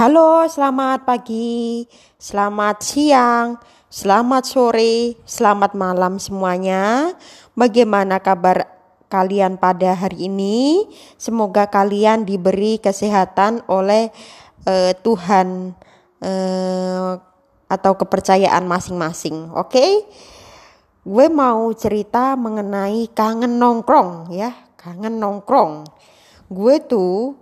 Halo, selamat pagi, selamat siang, selamat sore, selamat malam semuanya. Bagaimana kabar kalian pada hari ini? Semoga kalian diberi kesehatan oleh Tuhan atau kepercayaan masing-masing. Oke? Gue mau cerita mengenai kangen nongkrong ya, kangen nongkrong. Gue tuh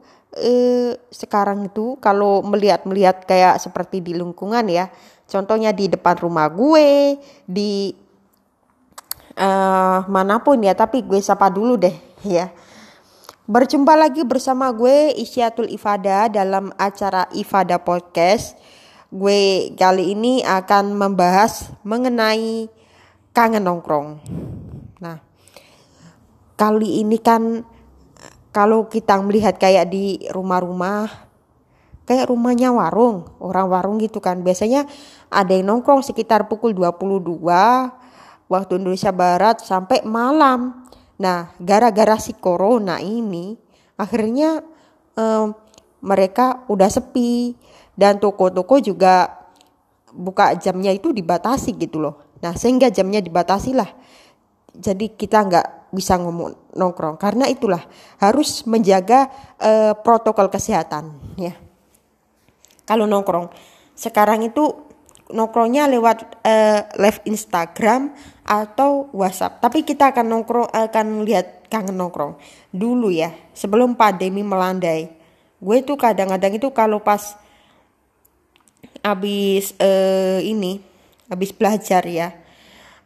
sekarang itu kalau melihat kayak seperti di lingkungan ya, contohnya di depan rumah gue, di manapun ya, tapi gue sapa dulu deh ya. Berjumpa lagi bersama gue Isyatul Ifada dalam acara Ifada Podcast. Gue kali ini akan membahas mengenai kangen nongkrong. Nah, kali ini kan kalau kita melihat kayak di rumah-rumah, kayak rumahnya warung, orang warung gitu kan. Biasanya ada yang nongkrong sekitar pukul 22 waktu Indonesia Barat sampai malam. Nah, gara-gara si corona ini, akhirnya mereka udah sepi. Dan toko-toko juga buka jamnya itu dibatasi gitu loh. Nah, sehingga jamnya dibatasi lah. Jadi kita nggak bisa ngomong nongkrong, karena itulah harus menjaga protokol kesehatan ya. Kalau nongkrong sekarang itu nongkrongnya lewat live Instagram atau WhatsApp, tapi kita akan nongkrong, akan lihat kangen nongkrong dulu ya, sebelum pandemi melandai. Gue tuh kadang-kadang itu kalau pas habis belajar ya,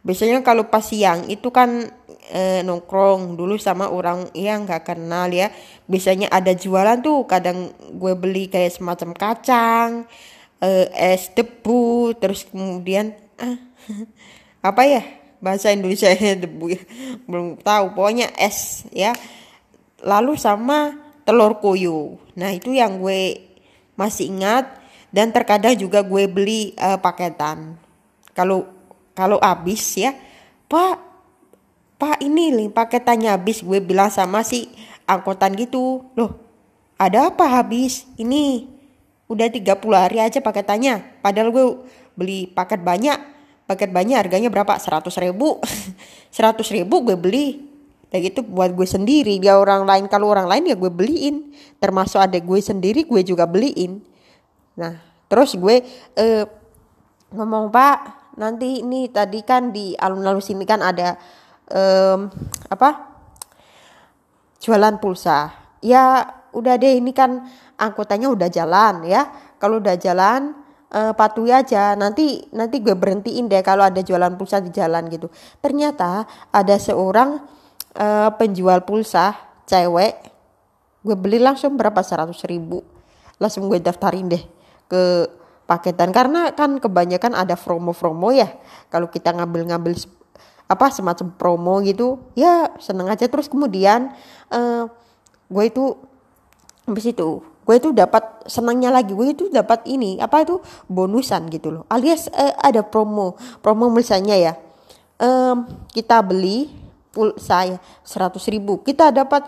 biasanya kalau pas siang itu kan nongkrong dulu sama orang yang gak kenal ya. Biasanya ada jualan tuh, kadang gue beli kayak semacam kacang, es debu, terus kemudian apa ya bahasa Indonesia debu ya, belum tahu, pokoknya es ya, lalu sama telur koyo. Nah, itu yang gue masih ingat. Dan terkadang juga gue beli paketan kalau habis ya, pak ini nih paketannya habis, gue bilang sama si angkotan gitu. Loh, ada apa habis? Ini udah 30 hari aja paketannya, padahal gue beli paket banyak harganya berapa, 100.000 100.000 gue beli. Dan itu buat gue sendiri, dia orang lain, kalau orang lain ya gue beliin, termasuk adek gue sendiri gue juga beliin. Nah, terus gue ngomong, "Pak, nanti ini tadi kan di alun-alun sini kan ada jualan pulsa ya. Udah deh, ini kan angkutannya udah jalan ya, kalau udah jalan patuhi aja, nanti gue berhentiin deh kalau ada jualan pulsa di jalan gitu." Ternyata ada seorang penjual pulsa cewek. Gue beli langsung berapa, 100.000, langsung gue daftarin deh ke paketan, karena kan kebanyakan ada promo-promo ya. Kalau kita ngambil semacam promo gitu ya, seneng aja. Terus kemudian habis itu dapat senangnya lagi, gue itu dapat ini apa itu bonusan gitu loh, alias ada promo misalnya ya, kita beli pulsa ya 100.000 kita dapat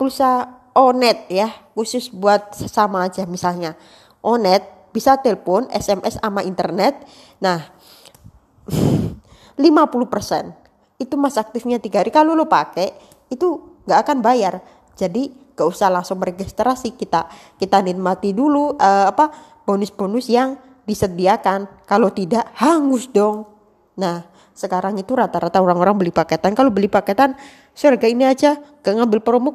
pulsa Onet ya, khusus buat sesama aja misalnya. Onet bisa telepon, SMS sama internet. Nah, 50% itu mas aktifnya 3 hari. Kalau lo pakai itu nggak akan bayar. Jadi nggak usah langsung registrasi, kita nikmati dulu bonus-bonus yang disediakan. Kalau tidak, hangus dong. Nah, sekarang itu rata-rata orang-orang beli paketan. Kalau beli paketan, surga ini aja, nggak ngambil promo.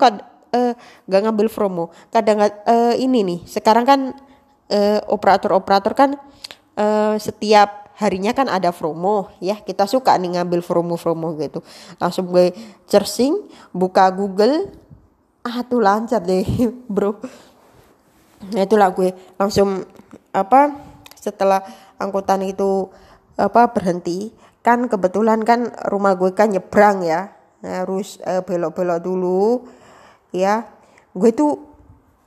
Kadang ini nih, sekarang kan operator kan setiap harinya kan ada promo ya, kita suka nih ngambil promo gitu. Langsung gue searching, buka Google, tuh lancar deh bro. Nah, itulah gue langsung setelah angkutan itu berhenti kan, kebetulan kan rumah gue kan nyebrang ya, harus belok-belok dulu ya. Gue tuh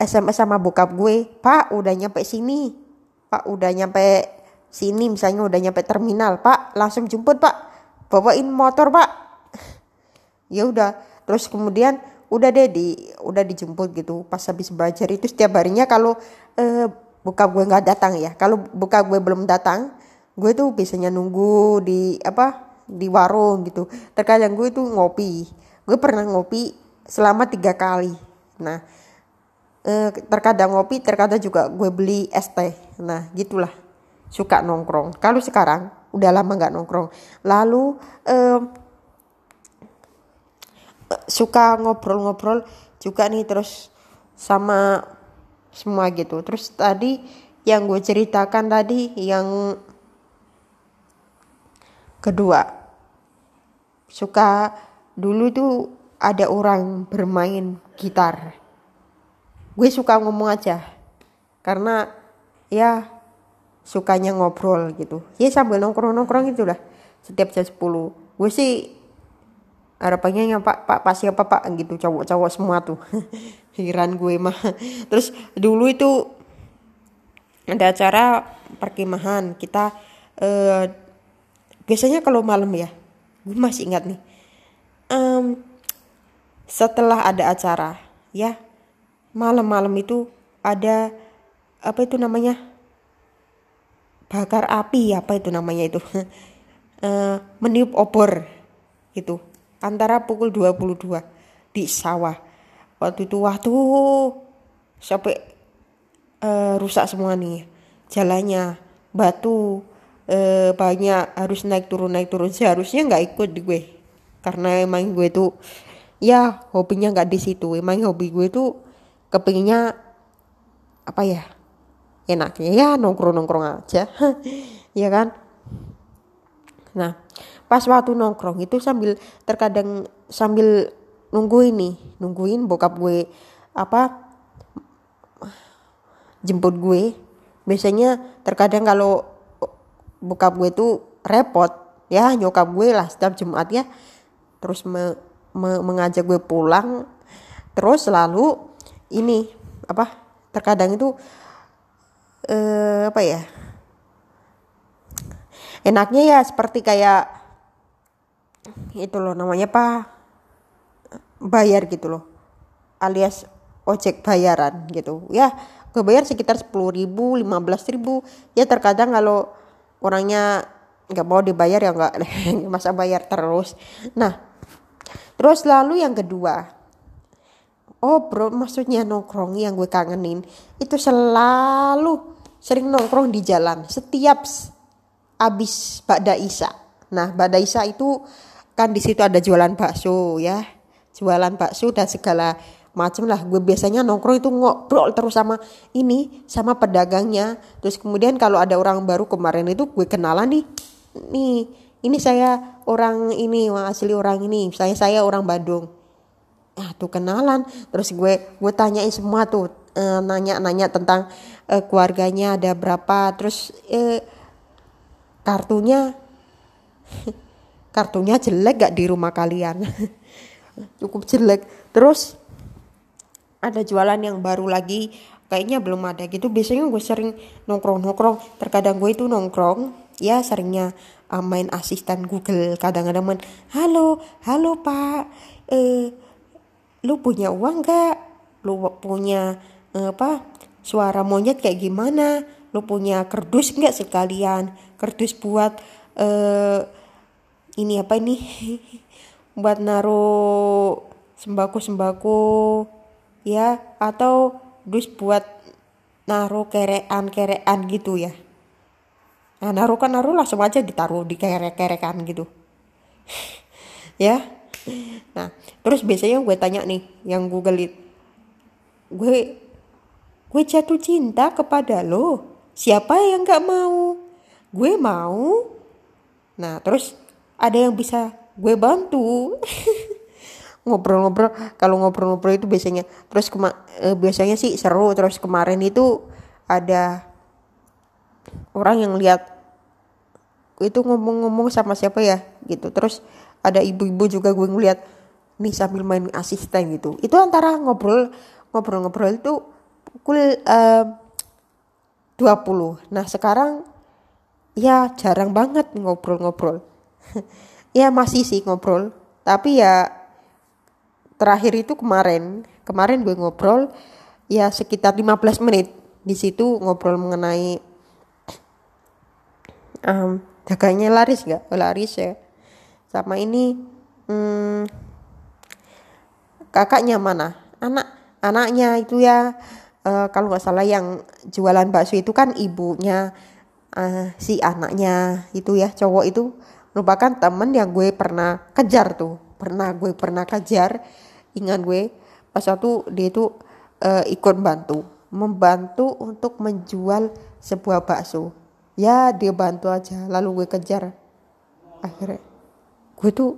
SMS sama bokap gue, "Pak, udah nyampe sini. Pak, udah nyampe sini." Misalnya udah nyampe terminal, "Pak, langsung jemput, Pak. Bawain motor, Pak." Ya udah, terus kemudian udah dijemput gitu. Pas habis belajar itu setiap harinya kalau buka gue nggak datang ya. Kalau buka gue belum datang, gue tuh biasanya nunggu di warung gitu. Terkadang gue tuh ngopi. Gue pernah ngopi selama 3 kali. Nah, terkadang ngopi, terkadang juga gue beli es teh. Nah, gitulah. Suka nongkrong. Kalau sekarang udah lama nggak nongkrong. Lalu suka ngobrol-ngobrol juga nih terus sama semua gitu. Terus tadi yang gue ceritakan tadi yang kedua, suka dulu tuh ada orang bermain gitar. Gue suka ngomong aja karena ya sukanya ngobrol gitu. Ya sambil nongkrong-nongkrong itulah setiap jam 10. Gue sih harapannya yang pak pasti apa pak gitu, cowok-cowok semua tuh. Pikiran gue mah. Terus dulu itu ada acara perkemahan kita biasanya kalau malam ya, gue masih ingat nih. Setelah ada acara, ya malam-malam itu ada bakar api, meniup obor gitu antara pukul 22 di sawah. Waktu itu sampai rusak semua nih jalannya, batu. Banyak harus naik turun, seharusnya nggak ikut gue karena emang gue tuh ya hobinya nggak di situ. Emang hobi gue tuh kepinginnya enaknya ya nongkrong aja. Ya kan. Nah pas waktu nongkrong itu sambil nungguin bokap gue jemput gue. Biasanya terkadang kalau bokap gue tuh repot ya, nyokap gue lah setiap Jumat ya terus mengajak gue pulang. Terus lalu terkadang itu enaknya ya seperti kayak itu loh namanya bayar gitu loh, alias ojek bayaran gitu ya. Gue bayar sekitar 10.000 15.000 ya. Terkadang kalau orangnya nggak mau dibayar ya nggak masa bayar terus. Nah terus lalu yang kedua, maksudnya nongkrong yang gue kangenin itu selalu sering nongkrong di jalan setiap abis Pak Daisa. Nah Pak Daisa itu kan di situ ada jualan bakso dan segala macam lah. Gue biasanya nongkrong itu ngobrol terus sama pedagangnya. Terus kemudian kalau ada orang baru, kemarin itu gue kenalan nih ini saya orang ini, asli orang ini, saya orang Bandung. Tuh kenalan. Terus gue tanyain semua tuh, nanya tentang keluarganya ada berapa, terus kartunya jelek gak di rumah kalian. Cukup jelek. Terus ada jualan yang baru lagi kayaknya belum ada gitu. Biasanya gue sering nongkrong. Terkadang gue itu nongkrong ya seringnya main asisten Google. Kadang-kadang main halo pak, lu punya uang gak? Lu punya suara monyet kayak gimana? Lu punya kerdus gak sekalian? Kerdus buat buat naruh sembako ya, atau dus buat naruh kerekan gitu ya. Nah naruh langsung aja ditaruh di kerekan gitu. Ya. Nah terus biasanya gue tanya nih yang Google it, gue jatuh cinta kepada lo, siapa yang gak mau? Gue mau. Nah terus ada yang bisa gue bantu. Ngobrol-ngobrol itu biasanya. Terus biasanya sih seru. Terus kemarin itu ada orang yang lihat itu ngomong-ngomong sama siapa ya gitu. Terus ada ibu-ibu juga gue ngeliat nih sambil main asisten gitu. Itu antara ngobrol-ngobrol itu pukul 20. Nah sekarang ya jarang banget ngobrol-ngobrol. Ya masih sih ngobrol, tapi ya terakhir itu kemarin gue ngobrol ya sekitar 15 menit Di situ ngobrol mengenai dagangnya laris nggak? Laris ya. Sama ini kakaknya mana? Anaknya itu ya. Kalau nggak salah yang jualan bakso itu kan ibunya si anaknya itu ya, cowok itu merupakan temen yang gue pernah kejar tuh, gue pernah kejar ingat gue pas waktu dia itu ikut membantu untuk menjual sebuah bakso ya, dia bantu aja lalu gue kejar. Akhirnya gue tuh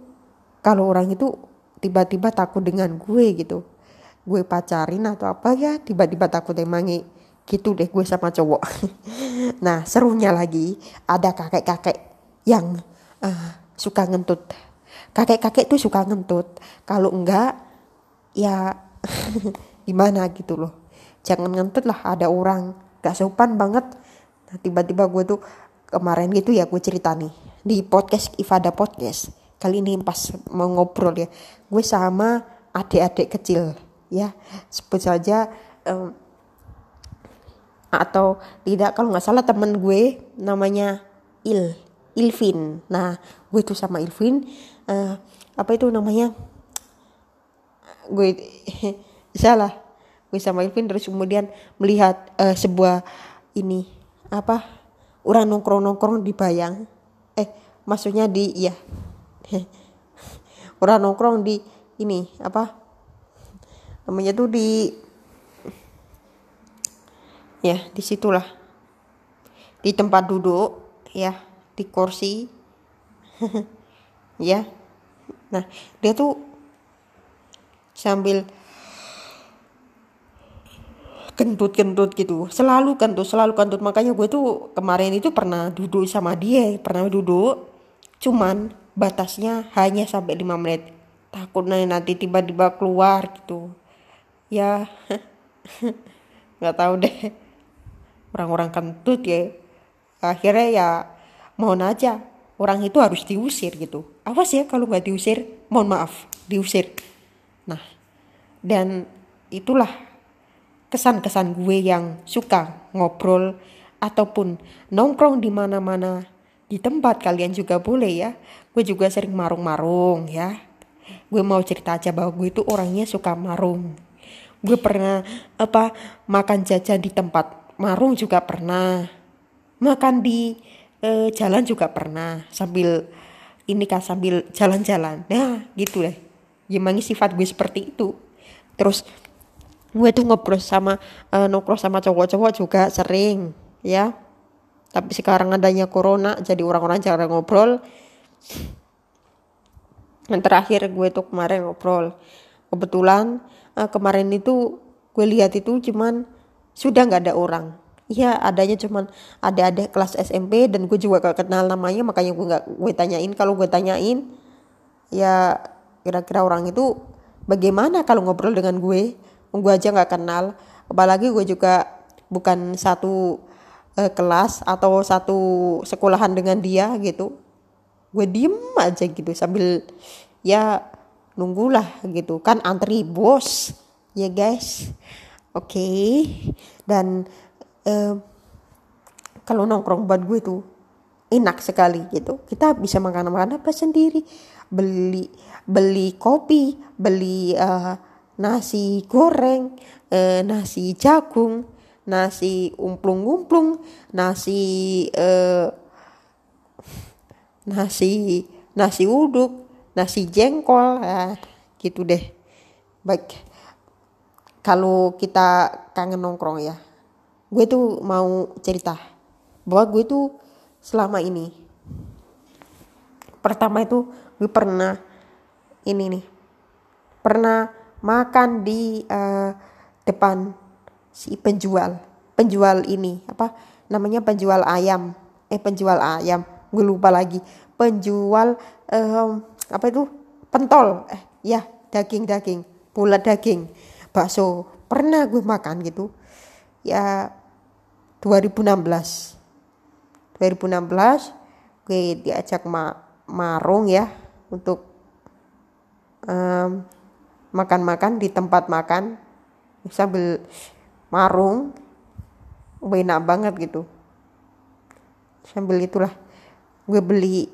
kalau orang itu tiba-tiba takut dengan gue gitu, gue pacarin atau apa ya, tiba-tiba takut emangi gitu deh gue sama cowok. Nah serunya lagi ada kakek-kakek yang suka ngentut. Kakek-kakek tuh suka ngentut, kalau enggak ya gimana gitu loh, jangan ngentut lah, ada orang gak sopan banget. Nah, tiba-tiba gue tuh kemarin gitu ya, gue cerita nih di podcast Ifada Podcast kali ini pas mau ngobrol ya, gue sama adik-adik kecil ya, sebut saja atau tidak kalau nggak salah temen gue namanya Ilvin. Nah gue tuh sama Ilvin gue sama Ilvin terus kemudian melihat sebuah ini apa orang nongkrong di bayang maksudnya di ya orang nongkrong di ini apa namanya tuh di ya disitulah di tempat duduk ya di kursi ya. Nah dia tuh sambil kentut gitu, selalu kentut. Makanya gue tuh kemarin itu pernah duduk sama dia, cuman batasnya hanya sampai 5 menit, takutnya nanti tiba-tiba keluar gitu ya, nggak tahu deh orang-orang kentut ya. Akhirnya ya mohon aja orang itu harus diusir gitu, awas ya kalau nggak diusir mohon maaf diusir. Nah dan itulah kesan-kesan gue yang suka ngobrol ataupun nongkrong di mana-mana, di tempat kalian juga boleh ya. Gue juga sering marung-marung ya, gue mau cerita aja bahwa gue itu orangnya suka marung. Gue pernah makan jajan di tempat marung juga pernah, makan di jalan juga pernah, sambil jalan-jalan. Nah gitu deh, emangnya sifat gue seperti itu. Terus gue tuh ngobrol sama nongkrong sama cowok-cowok juga sering ya, tapi sekarang adanya corona jadi orang-orang jarang ngobrol. Yang terakhir gue tuh kemarin ngobrol kebetulan. Kemarin itu gue lihat itu cuman sudah gak ada orang. Iya adanya cuman ada kelas SMP dan gue juga gak kenal namanya. Makanya gue tanyain, kalau gue tanyain ya kira-kira orang itu bagaimana kalau ngobrol dengan gue. Gue aja gak kenal, apalagi gue juga bukan satu kelas atau satu sekolahan dengan dia gitu. Gue diem aja gitu sambil ya nunggulah gitu kan, antri bos ya guys. Oke. Dan kalau nongkrong buat gue tuh enak sekali gitu, kita bisa makan apa sendiri, beli kopi, beli nasi goreng, nasi jagung, nasi umplung-umplung, nasi uduk, nasi jengkol, gitu deh. Baik, kalau kita kangen nongkrong ya, gue tuh mau cerita bahwa gue tuh selama ini, pertama itu gue pernah pernah makan di depan si penjual ini apa namanya, penjual ayam, gue lupa lagi, penjual pentol, ya daging, bulat daging, bakso, pernah gue makan gitu ya. 2016 gue diajak marung ya untuk makan-makan di tempat makan sambil marung enak banget gitu. Sambil itulah gue beli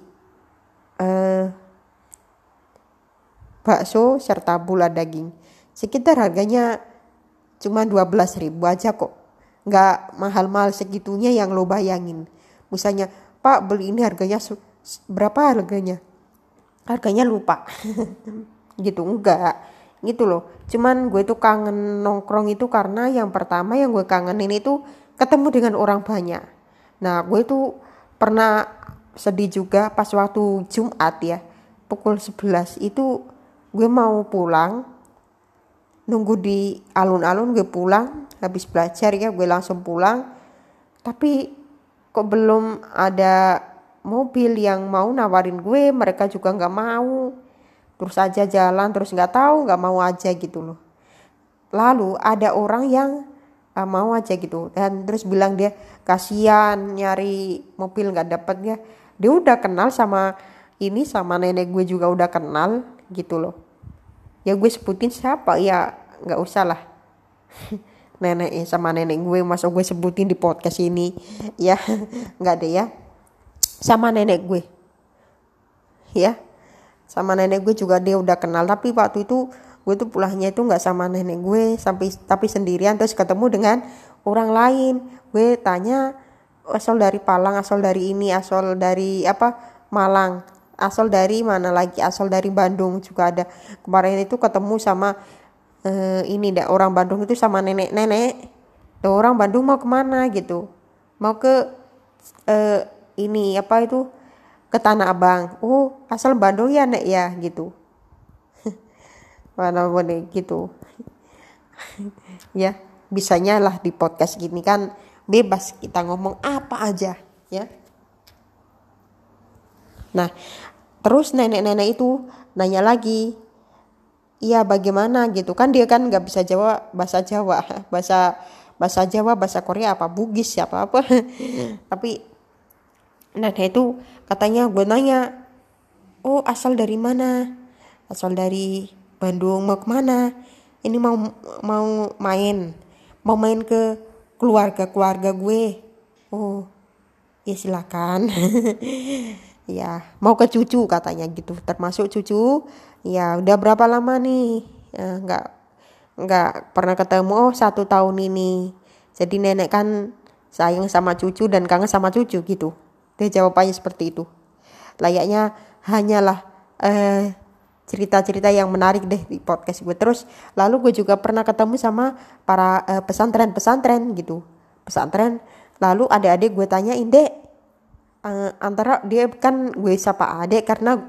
bakso serta bola daging. Sekitar harganya cuma 12.000 aja kok. Gak mahal-mahal segitunya yang lo bayangin. Misalnya, Pak beli ini harganya berapa harganya? Harganya lupa. Gitu, enggak. Gitu loh, cuman gue tuh kangen nongkrong itu karena yang pertama yang gue kangenin itu ketemu dengan orang banyak. Nah gue tuh pernah sedih juga pas waktu Jumat ya, pukul 11 itu gue mau pulang, nunggu di alun-alun gue pulang, habis belajar ya gue langsung pulang, tapi kok belum ada mobil yang mau nawarin gue, mereka juga gak mau. Terus aja jalan, terus gak mau aja gitu loh. Lalu ada orang yang mau aja gitu. Dan terus bilang dia kasihan nyari mobil gak dapet ya. Dia udah kenal sama ini, sama nenek gue juga udah kenal gitu loh. Ya gue sebutin siapa, ya gak usah lah. Nenek sama nenek gue, masa gue sebutin di podcast ini. Ya gak deh ya. Sama nenek gue. Ya. Sama nenek gue juga dia udah kenal, tapi waktu itu gue tuh pulangnya itu nggak sama nenek gue, tapi sendirian, terus ketemu dengan orang lain. Gue tanya asal dari Palang, asal dari ini, asal dari apa Malang, asal dari mana lagi, asal dari Bandung juga ada. Kemarin itu ketemu sama orang Bandung itu sama nenek-nenek. Tuh orang Bandung mau kemana gitu? Mau ke ke Tanah Abang. Asal Bandung ya nek ya gitu. Mana boleh gitu. Ya, bisanya lah di podcast gini kan bebas kita ngomong apa aja ya. Nah, terus nenek-nenek itu nanya lagi, "Iya bagaimana gitu?" Kan dia kan enggak bisa bahasa Jawa, bahasa Korea apa Bugis apa-apa. Tapi nah dia itu katanya, gue nanya, asal dari mana? Asal dari Bandung, mau kemana? Ini mau main ke keluarga gue. Ya silakan. Ya mau ke cucu katanya gitu, termasuk cucu. Ya udah berapa lama nih? Ya, nggak pernah ketemu. 1 tahun ini. Jadi nenek kan sayang sama cucu dan kangen sama cucu gitu. Dia jawabannya seperti itu. Layaknya hanyalah cerita-cerita yang menarik deh di podcast gue. Terus lalu gue juga pernah ketemu sama para pesantren-pesantren gitu. Pesantren. Lalu adik-adik gue tanyain, "Dek, antara dia kan gue sapa adik karena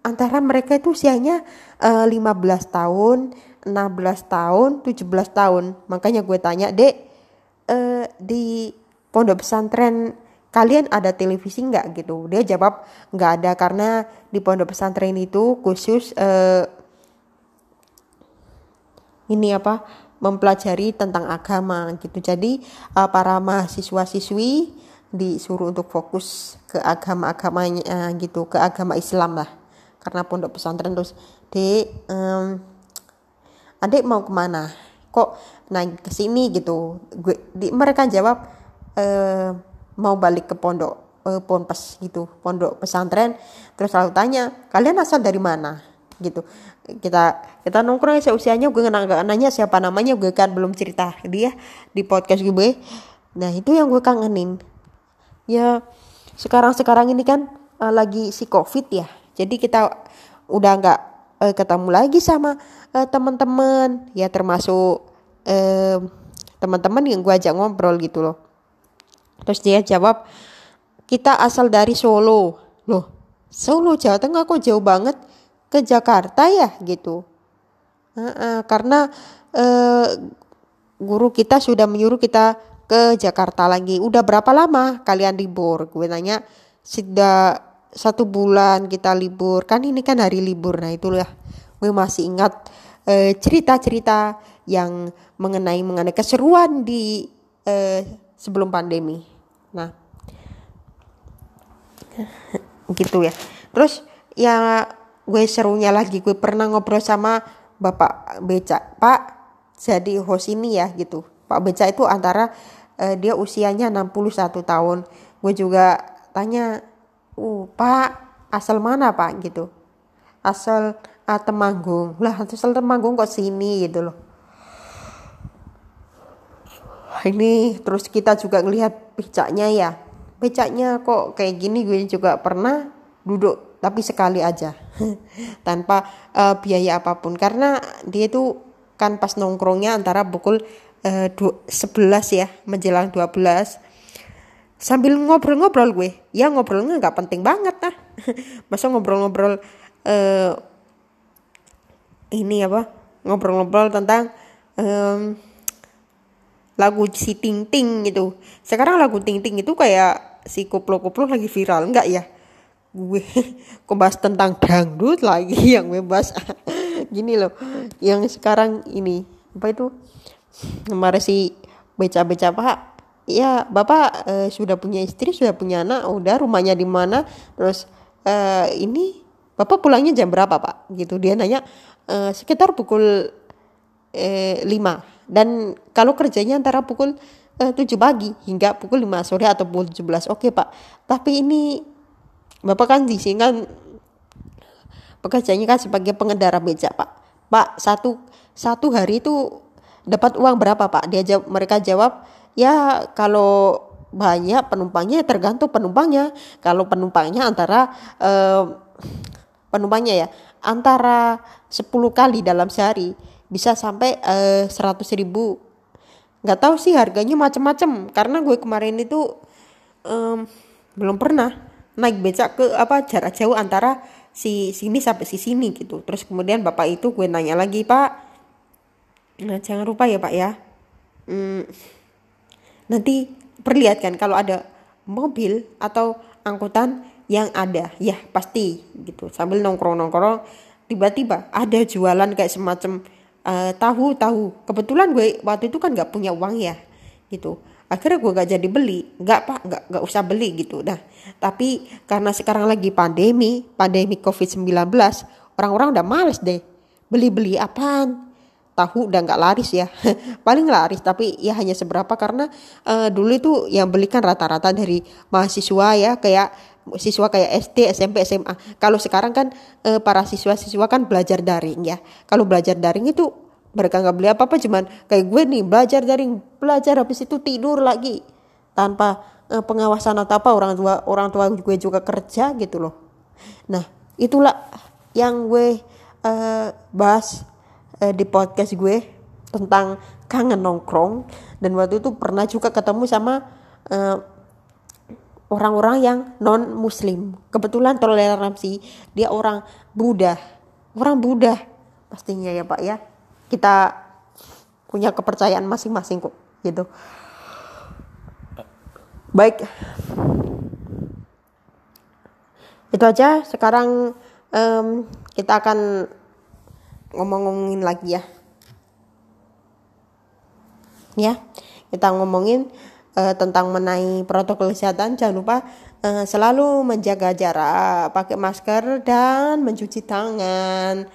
antara mereka itu usianya 15 tahun, 16 tahun, 17 tahun." Makanya gue tanya, "Dek, di pondok pesantren kalian ada televisi nggak gitu?" Dia jawab nggak ada karena di pondok pesantren itu khusus mempelajari tentang agama gitu. Jadi para mahasiswa-siswi disuruh untuk fokus ke agama-agamanya gitu, ke agama Islam lah. Karena pondok pesantren. Terus Dek, adik mau kemana? Kok naik ke sini gitu? Mereka jawab mau balik ke pondok ponpes gitu, pondok pesantren. Terus lalu tanya, "Kalian asal dari mana?" gitu. Kita nongkrong seusianya, gue nanya siapa namanya, gue kan belum cerita dia di podcast gue. Nah, itu yang gue kangenin. Ya sekarang ini kan lagi si Covid ya. Jadi kita udah enggak ketemu lagi sama teman-teman, ya termasuk teman-teman yang gue ajak ngobrol gitu loh. Terus dia jawab, "Kita asal dari Solo." Loh, Solo Jawa Tengah kok jauh banget ke Jakarta ya gitu. Karena guru kita sudah menyuruh kita ke Jakarta lagi. "Udah berapa lama kalian libur?" Gue nanya. "Sudah 1 bulan kita libur. Kan ini kan hari libur." Nah itulah gue masih ingat cerita-cerita yang mengenai keseruan di sebelum pandemi. Nah gitu ya. Terus ya gue serunya lagi, gue pernah ngobrol sama Bapak Beca. "Pak, jadi host ini ya," gitu. Pak Beca itu antara dia usianya 61 tahun. Gue juga tanya, Pak, asal mana Pak gitu? Asal Temanggung. Lah, asal Temanggung kok sini gitu loh. Ini terus kita juga ngelihat becaknya ya. Becaknya kok kayak gini, gue juga pernah duduk tapi sekali aja tanpa biaya apapun, karena dia itu kan pas nongkrongnya antara pukul 11 ya menjelang 12. Sambil ngobrol-ngobrol gue, ya ngobrolnya gak penting banget lah. Masa ngobrol-ngobrol ngobrol-ngobrol tentang lagu si Ting Ting gitu. Sekarang lagu Ting Ting itu kayak si koplo-koplo lagi viral, enggak ya? Gue kok bahas tentang dangdut lagi yang bebas. Gini loh, yang sekarang ini apa itu? Kemarin si beca-beca Pak, ya Bapak sudah punya istri, sudah punya anak, udah rumahnya di mana? Terus ini Bapak pulangnya jam berapa Pak? Gitu dia nanya, sekitar pukul 5. Dan kalau kerjanya antara pukul 7 pagi hingga pukul 5 sore atau pukul 17. Oke Pak, tapi ini Bapak kan di sini kan pekerjaannya kan sebagai pengendara becak Pak. Pak, satu hari itu dapat uang berapa Pak? Mereka jawab, ya kalau banyak penumpangnya tergantung penumpangnya. Kalau penumpangnya antara 10 kali dalam sehari bisa sampai 100.000. Nggak tahu sih harganya macam-macam, karena gue kemarin itu belum pernah naik becak ke jarak jauh antara si sini sampai si sini gitu. Terus kemudian bapak itu gue nanya lagi, Pak, nah jangan lupa ya Pak ya, nanti perlihatkan kalau ada mobil atau angkutan yang ada ya pasti gitu. Sambil nongkrong-nongkrong tiba-tiba ada jualan kayak semacam tahu-tahu. Kebetulan gue waktu itu kan nggak punya uang ya gitu, akhirnya gue nggak jadi beli. Nggak Pak, nggak usah beli gitu. Nah tapi karena sekarang lagi pandemi COVID-19, orang-orang udah males deh beli apaan. Tahu udah nggak laris ya paling laris tapi ya hanya seberapa, karena dulu itu yang belikan rata-rata dari mahasiswa ya, kayak siswa kayak SD, SMP, SMA. Kalau sekarang kan para siswa-siswa kan belajar daring ya. Kalau belajar daring itu mereka nggak beli apa-apa, cuman kayak gue nih belajar daring, belajar habis itu tidur lagi tanpa pengawasan atau apa. Orang tua gue juga kerja gitu loh. Nah itulah yang gue bahas di podcast gue tentang kangen nongkrong. Dan waktu itu pernah juga ketemu sama orang-orang yang non muslim. Kebetulan toleransi dia orang Buddha pastinya ya Pak ya. Kita punya kepercayaan masing-masing kok gitu. Baik, itu aja. Sekarang kita akan ngomongin lagi ya kita ngomongin tentang mengenai protokol kesehatan. Jangan lupa selalu menjaga jarak, pakai masker dan mencuci tangan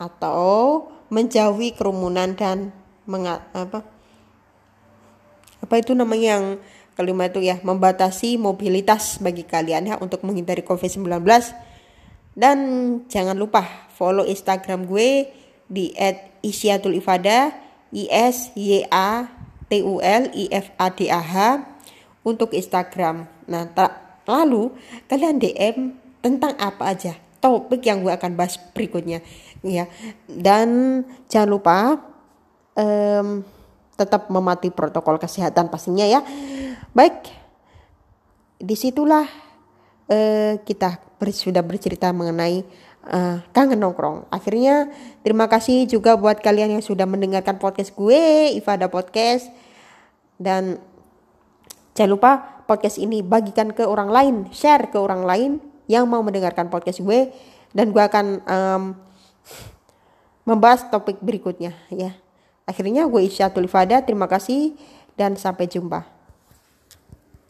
atau menjauhi kerumunan dan membatasi mobilitas bagi kalian ya untuk menghindari COVID-19. Dan jangan lupa follow Instagram gue di @isyatulifada ISYATULIFADAH untuk Instagram. Nah, lalu kalian DM tentang apa aja topik yang gue akan bahas berikutnya ya. Dan jangan lupa tetap mematuhi protokol kesehatan pastinya ya. Baik, disitulah kita sudah bercerita mengenai kangen nongkrong. Akhirnya terima kasih juga buat kalian yang sudah mendengarkan podcast gue, Ifada Podcast. Dan jangan lupa podcast ini bagikan ke orang lain, share ke orang lain yang mau mendengarkan podcast gue. Dan gue akan membahas topik berikutnya ya. Akhirnya gue Isyatul Ifada, terima kasih dan sampai jumpa.